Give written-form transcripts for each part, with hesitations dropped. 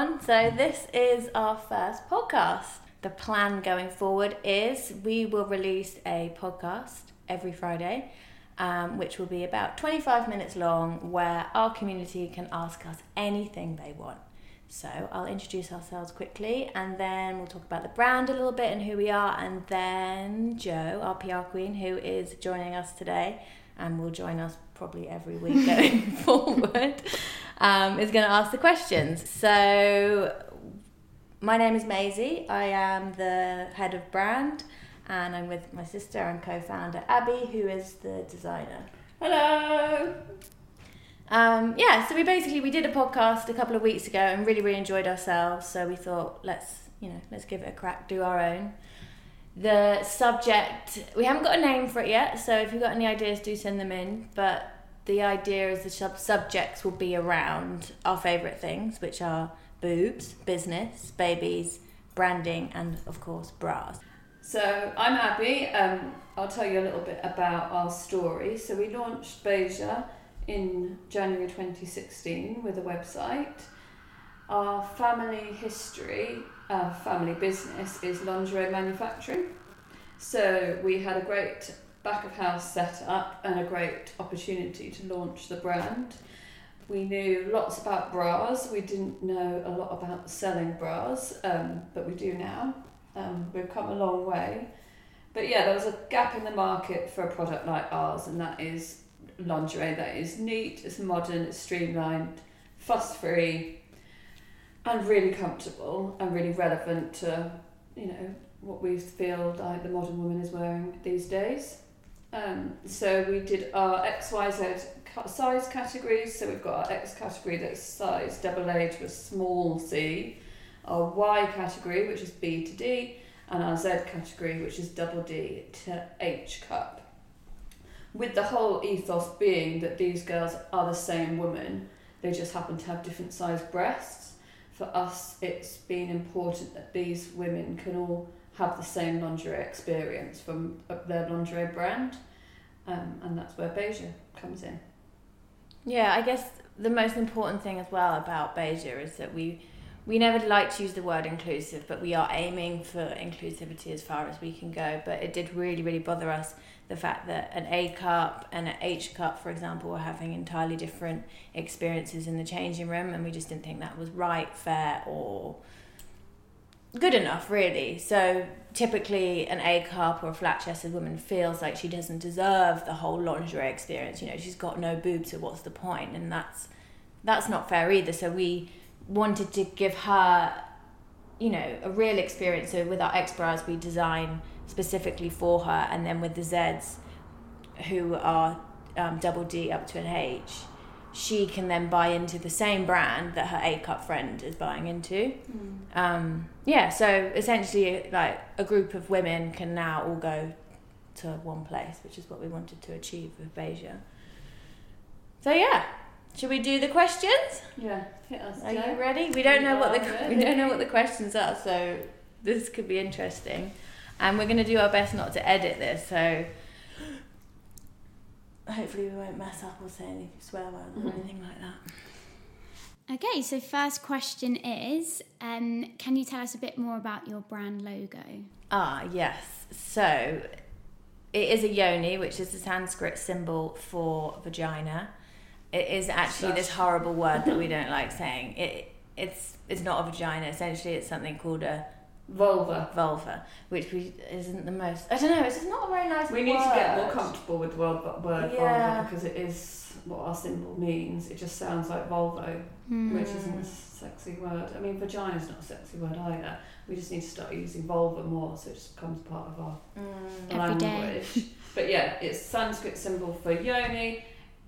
everyone. So this is our first podcast. The plan going forward is we will release a podcast every Friday, which will be about 25 minutes long, where our community can ask us anything they want. So I'll introduce ourselves quickly, and then we'll talk about the brand a little bit and who we are, and then Jo, our PR queen, who is joining us today and will join us probably every week going forward, is going to ask the questions. So my name is Maisie. I am the head of brand, and I'm with my sister and co-founder Abby, who is the designer. Hello! So we did a podcast a couple of weeks ago and really, really enjoyed ourselves. So we thought, let's give it a crack, do our own. The subject, we haven't got a name for it yet, so if you've got any ideas, do send them in. But the idea is the subjects will be around our favourite things, which are boobs, business, babies, branding, and of course, bras. So I'm Abby. I'll tell you a little bit about our story. So we launched Beija in January 2016 with a website. Our family history, our family business is lingerie manufacturing. So we had a great back of house set up and a great opportunity to launch the brand. We knew lots about bras. We didn't know a lot about selling bras, but we do now. We've come a long way. But yeah, there was a gap in the market for a product like ours, and that is lingerie that is neat, it's modern, it's streamlined, fuss-free, and really comfortable and really relevant to, you know, what we feel like the modern woman is wearing these days. So we did our XYZ size categories. So we've got our X category that's size AA to a small C, our Y category, which is B to D, and our Z category, which is double D to H cup, with the whole ethos being that these girls are the same woman, they just happen to have different sized breasts. For us, it's been important that these women can all have the same lingerie experience from their lingerie brand, and that's where Beija comes in. Yeah, I guess the most important thing as well about Beija is that we never like to use the word inclusive, but we are aiming for inclusivity as far as we can go. But it did really, really bother us, the fact that an A cup and an H cup, for example, were having entirely different experiences in the changing room, and we just didn't think that was right, fair, or good enough, really. So typically an A cup or a flat chested woman feels like she doesn't deserve the whole lingerie experience. You know, she's got no boobs, so what's the point? And that's not fair either. So we wanted to give her, you know, a real experience. So with our X bras, we design specifically for her, and then with the Zs, who are double D up to an H, she can then buy into the same brand that her A cup friend is buying into. So essentially, like, a group of women can now all go to one place, which is what we wanted to achieve with Beija. So yeah. Should we do the questions? Yeah, hit us. Are you ready? We don't know what the questions are, so this could be interesting. And we're going to do our best not to edit this, so hopefully we won't mess up or say any swear words or anything like that. Okay, so first question is, can you tell us a bit more about your brand logo? Ah, yes. So it is a yoni, which is the Sanskrit symbol for vagina. It is actually this horrible word that we don't like saying. It's not a vagina. Essentially, it's something called a vulva, which isn't the most. I don't know. It's just not a very nice word. We need to get more comfortable with the word vulva, because it is what our symbol means. It just sounds like Volvo, which isn't a sexy word. I mean, vagina is not a sexy word either. We just need to start using vulva more, so it just becomes part of our language. But yeah, it's Sanskrit symbol for yoni.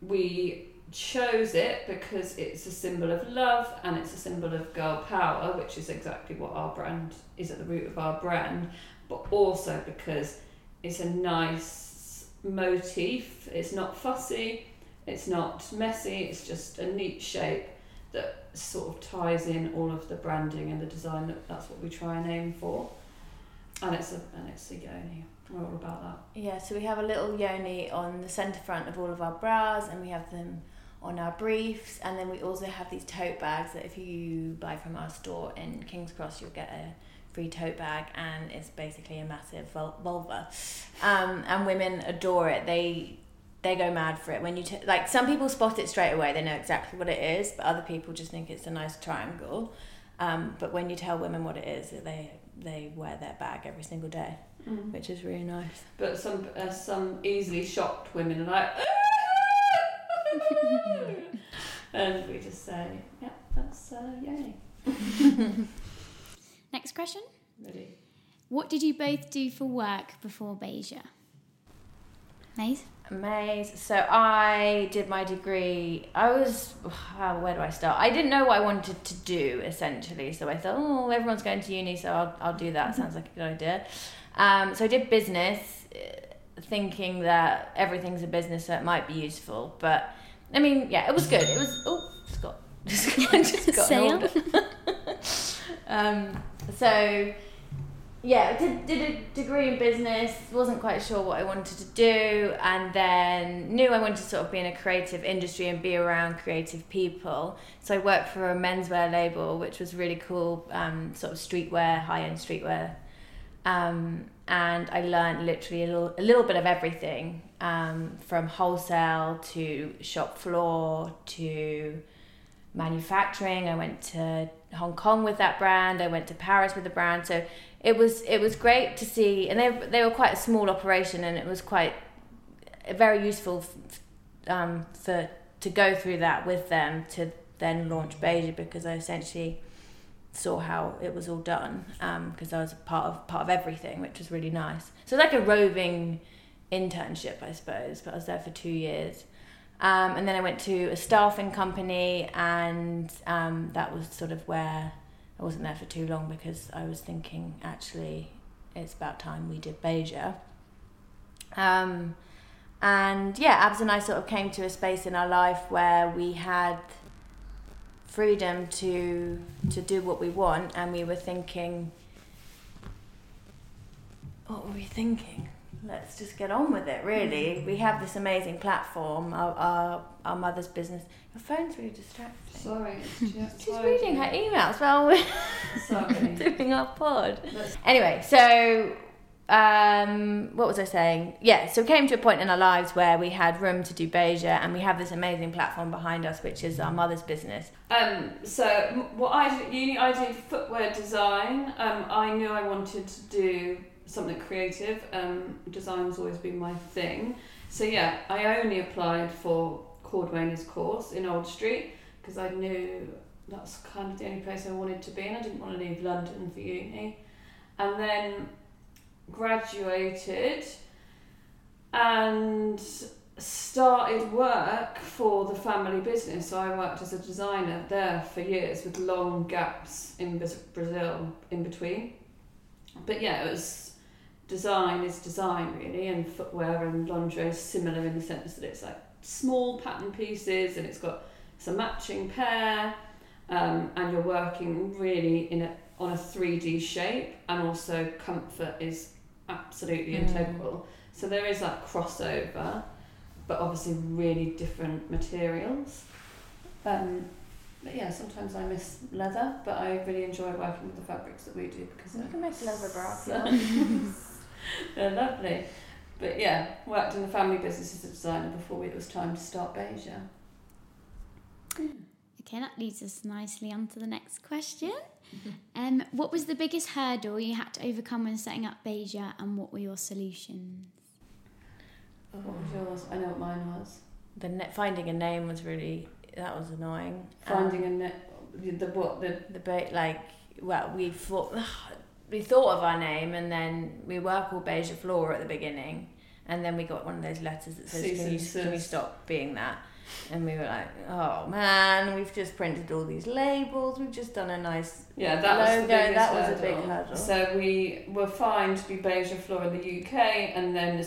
We chose it because it's a symbol of love and it's a symbol of girl power, which is exactly what our brand is, at the root of our brand, but also because it's a nice motif. It's not fussy, it's not messy, it's just a neat shape that sort of ties in all of the branding and the design. That's what we try and aim for, and it's a yoni. We're all about that. Yeah, so we have a little yoni on the centre front of all of our bras, and we have them on our briefs. And then we also have these tote bags that if you buy from our store in Kings Cross, you'll get a free tote bag, and it's basically a massive vulva. And women adore it. They go mad for it. When you like, some people spot it straight away, they know exactly what it is, but other people just think it's a nice triangle. But when you tell women what it is, they wear their bag every single day, which is really nice. But some easily shocked women are like, and we just say, yeah, that's yay. Next question. Ready. What did you both do for work before Beija? Maze. So I did my degree. Where do I start? I didn't know what I wanted to do, essentially. So I thought, everyone's going to uni, so I'll do that. Sounds like a good idea. So I did business, thinking that everything's a business, so it might be useful. But, I mean, yeah, it was good. It was... Oh, just got an order. So... Yeah, I did a degree in business, wasn't quite sure what I wanted to do, and then knew I wanted to sort of be in a creative industry and be around creative people. So I worked for a menswear label, which was really cool, sort of streetwear, high-end streetwear. And I learned literally a little bit of everything, from wholesale to shop floor to manufacturing. I went to Hong Kong with that brand. I went to Paris with the brand. So it was great to see, and they were quite a small operation, and it was quite very useful to go through that with them to then launch Beija, because I essentially saw how it was all done, because I was part of everything, which was really nice. So it's like a roving internship, I suppose, but I was there for 2 years. And then I went to a staffing company, and that was sort of where I wasn't there for too long, because I was thinking, actually, it's about time we did Beija. And yeah, Abs and I sort of came to a space in our life where we had freedom to do what we want, and we were thinking, what were we thinking? Let's just get on with it, really. We have this amazing platform, our mother's business. Your phone's really distracting. Sorry. She's reading her emails while we're doing our pod. Anyway, so what was I saying? Yeah, so we came to a point in our lives where we had room to do Beija, and we have this amazing platform behind us, which is our mother's business. So what I did at uni, I did footwear design. I knew I wanted to do something creative. Design's always been my thing. So yeah, I only applied for Cordwainer's course in Old Street, because I knew that's kind of the only place I wanted to be in. I didn't want to leave London for uni. And then graduated and started work for the family business. So I worked as a designer there for years, with long gaps in Brazil in between. But yeah, it was... Design is design, really, and footwear and lingerie is similar in the sense that it's like small pattern pieces, and it's a matching pair, and you're working really on a 3D shape, and also comfort is absolutely integral. So there is that crossover, but obviously really different materials. But yeah, sometimes I miss leather, but I really enjoy working with the fabrics that we do, because you can make leather bras. They're lovely. But yeah, worked in the family business as a designer before it was time to start Beija. Okay, that leads us nicely on to the next question. What was the biggest hurdle you had to overcome when setting up Beija, and what were your solutions? What was yours? I know what mine was. Finding a name was really... That was annoying. Finding we thought of our name, and then we were called Beija Flora at the beginning, and then we got one of those letters that says, can you stop being that? And we were like, oh man, we've just printed all these labels, we've just done a nice logo. That was a big hurdle. So we were fine to be Beija Flora in the UK, and then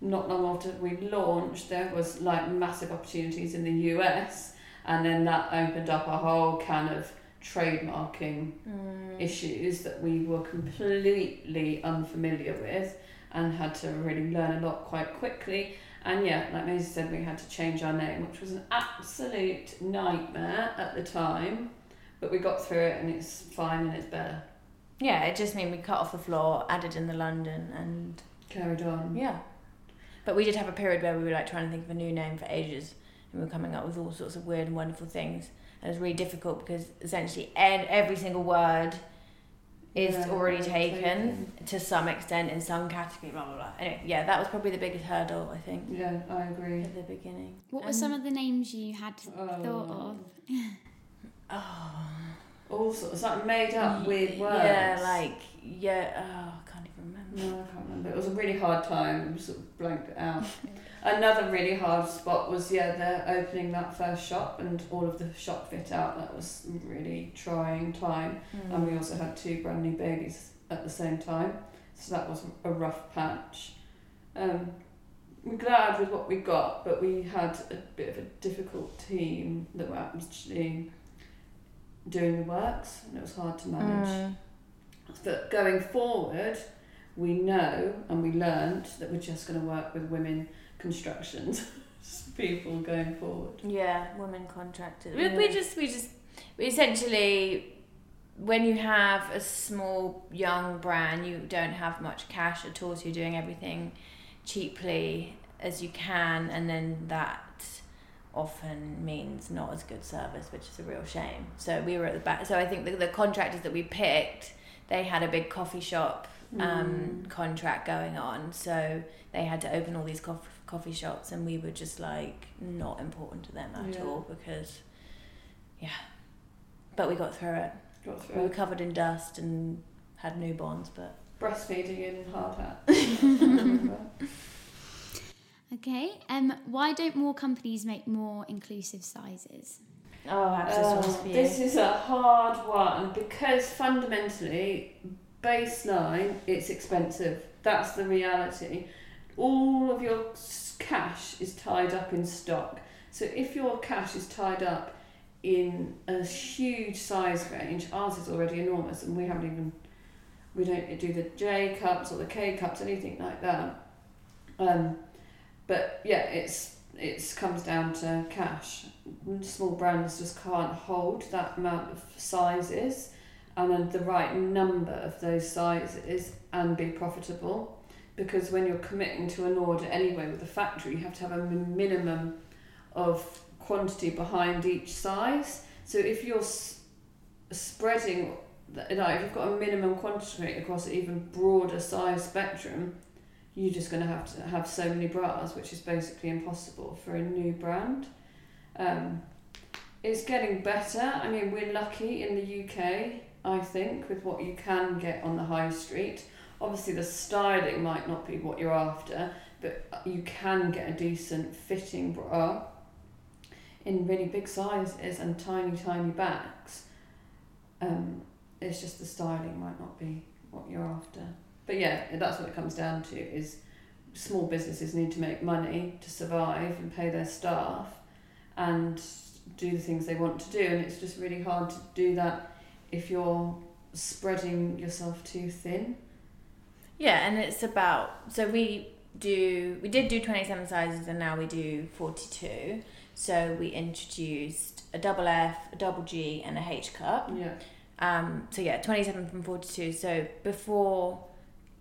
not long after we launched, there was like massive opportunities in the US, and then that opened up a whole can of trademarking issues that we were completely unfamiliar with, and had to really learn a lot quite quickly. And yeah, like Maisie said, we had to change our name, which was an absolute nightmare at the time, but we got through it and it's fine and it's better. Yeah, it just meant we cut off the floor, added in the London and... carried on. Yeah. But we did have a period where we were like trying to think of a new name for ages and we were coming up with all sorts of weird and wonderful things. And it was really difficult because essentially every single word is already taken to some extent in some category, blah, blah, blah. Anyway, yeah, that was probably the biggest hurdle, I think. Yeah, I agree. At the beginning. What were some of the names you had thought of? All sorts, like made up weird words. Yeah, like, I can't even remember. No, I can't remember. It was a really hard time, we sort of blanked it out. Another really hard spot was, they're opening that first shop and all of the shop fit out. That was a really trying time. Mm. And we also had two brand new babies at the same time. So that was a rough patch. We're glad with what we got, but we had a bit of a difficult team that were actually doing the works and it was hard to manage. But going forward, we know and we learned that we're just going to work with women constructions people going forward. Yeah, women contractors. We essentially, when you have a small young brand, you don't have much cash at all, so you're doing everything cheaply as you can, and then that often means not as good service, which is a real shame. So we were at the back. So I think the contractors that we picked, they had a big coffee shop contract going on, so they had to open all these coffee shops, and we were just like not important to them at all because, but we got through it. We were covered in dust and had newborns, but breastfeeding and hard hat. Okay, why don't more companies make more inclusive sizes? Oh, absolutely. This is a hard one because fundamentally, baseline, it's expensive. That's the reality. All of your cash is tied up in stock. So if your cash is tied up in a huge size range, ours is already enormous, and we don't do the J cups or the K cups, anything like that. But yeah, it comes down to cash. Small brands just can't hold that amount of sizes and the right number of those sizes and be profitable, because when you're committing to an order anyway with the factory, you have to have a minimum of quantity behind each size. So if you're spreading, if you've got a minimum quantity across an even broader size spectrum, you're just going to have so many bras, which is basically impossible for a new brand. It's getting better. I mean, we're lucky in the UK, I think, with what you can get on the high street. Obviously, the styling might not be what you're after, but you can get a decent fitting bra in really big sizes and tiny, tiny bags. It's just the styling might not be what you're after. But yeah, that's what it comes down to, is small businesses need to make money to survive and pay their staff and do the things they want to do. And it's just really hard to do that if you're spreading yourself too thin. Yeah, and it's about... So we did do 27 sizes and now we do 42. So we introduced a double F, a double G and a H cup. Yeah. 27 from 42. So before...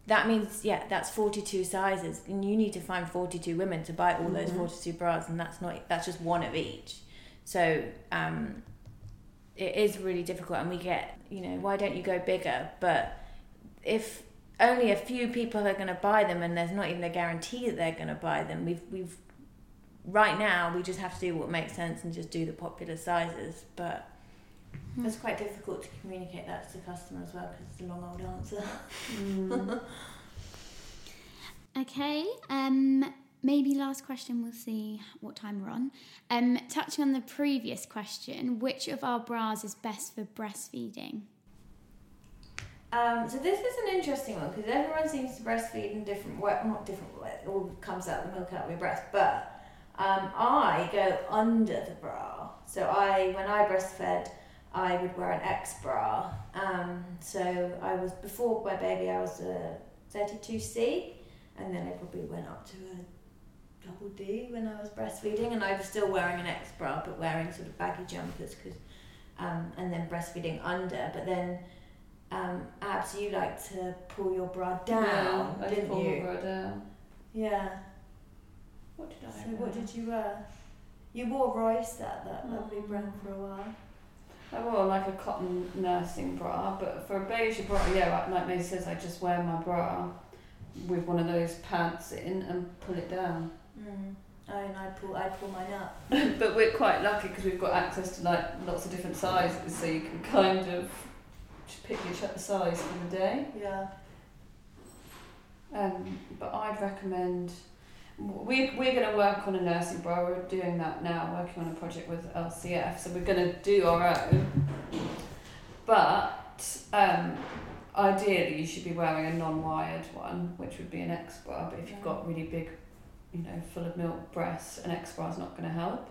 That means, that's 42 sizes, and you need to find 42 women to buy all those 42 bras, and that's just one of each. So it is really difficult, and we get, why don't you go bigger? But if only a few people are going to buy them, and there's not even a guarantee that they're going to buy them, we've right now we just have to do what makes sense and just do the popular sizes, but. It's quite difficult to communicate that to the customer as well, because it's a long old answer. Okay, maybe last question, we'll see what time we're on. Touching on the previous question, which of our bras is best for breastfeeding? So this is an interesting one, because everyone seems to breastfeed in different ways, it all comes out the milk out of your breast, but I go under the bra. So when I breastfed, I would wear an X bra. So I was, before my baby, I was a 32C, and then I probably went up to a double D when I was breastfeeding, and I was still wearing an X bra but wearing sort of baggy jumpers, because and then breastfeeding under. But then Abs, you like to pull your bra down, yeah, didn't pull you? Pull my bra down. Yeah. What did I wear? So what did you wear? You wore Royce, that lovely brand, for a while. I wore like a cotton nursing bra, but for a beige bra, yeah, like May says, I just wear my bra with one of those pants in and pull it down. Mm. Oh, and I pull mine up. But we're quite lucky because we've got access to like lots of different sizes, so you can kind of just pick your size for the day. Yeah. But I'd recommend. We're going to work on a nursing bra. We're doing that now, working on a project with LCF, so we're going to do our own. But ideally you should be wearing a non-wired one, which would be an X bra, but if you've got really big, full of milk breasts, an X bra is not going to help.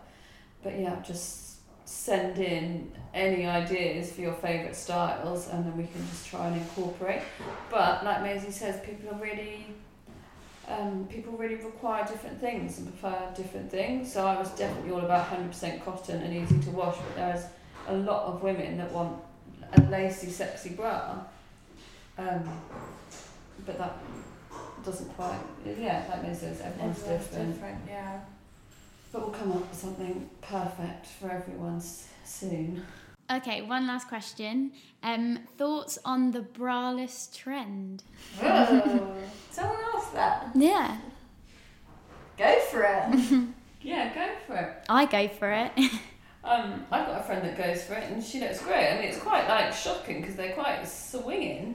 But yeah, just send in any ideas for your favourite styles and then we can just try and incorporate. But like Maisie says, people really require different things and prefer different things. So I was definitely all about 100% cotton and easy to wash, but there's a lot of women that want a lacy, sexy bra. But that doesn't quite... Yeah, that means everyone's different. Yeah. But we'll come up with something perfect for everyone soon. Okay, one last question. Thoughts on the braless trend? Oh, someone asked that. Yeah. Go for it. Yeah, go for it. I go for it. I've got a friend that goes for it and she looks great. I mean, it's quite like shocking because they're quite swinging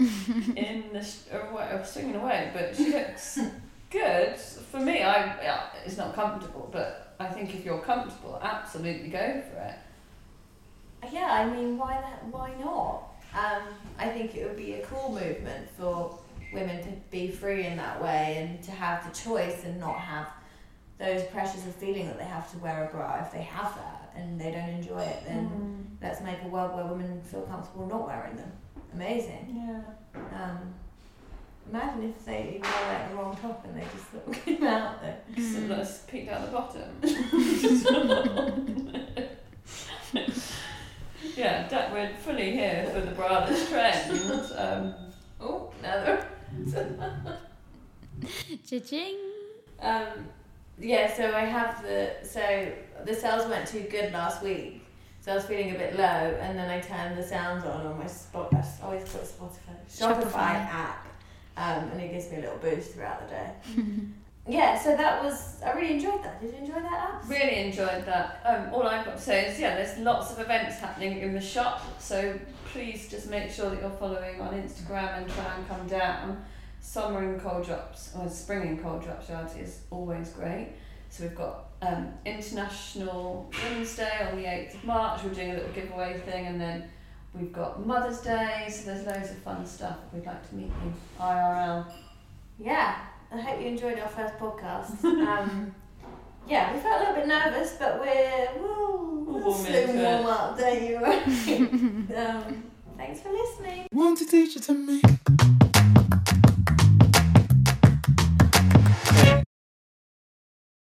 swinging away, but she looks good. For me, it's not comfortable, but I think if you're comfortable, absolutely go for it. Yeah, I mean, why not? I think it would be a cool movement for women to be free in that way and to have the choice and not have those pressures of feeling that they have to wear a bra. If they have that and they don't enjoy it, then let's make a world where women feel comfortable not wearing them. Amazing. Yeah. Imagine if they wore like the wrong top and they just sort of came out there. So let's peek down the bottom. Yeah, we're fully here for the braless trend. Oh, another. Cha-ching. Yeah, so I have the sales weren't too good last week, so I was feeling a bit low, and then I turned the sounds on my Spotify app, and it gives me a little boost throughout the day. Yeah, so I really enjoyed that. Did you enjoy that, Abs? Really enjoyed that. All I've got to say is, yeah, there's lots of events happening in the shop, so please just make sure that you're following on Instagram and try and come down. Summer in cold drops, or spring in cold drops, is always great. So we've got International Women's Day on the 8th of March. We're doing a little giveaway thing, and then we've got Mother's Day, so there's loads of fun stuff. We'd like to meet you IRL. Yeah. I hope you enjoyed our first podcast. Yeah, we felt a little bit nervous, but we'll soon warm up, don't you? Thanks for listening. Want to teach it to me?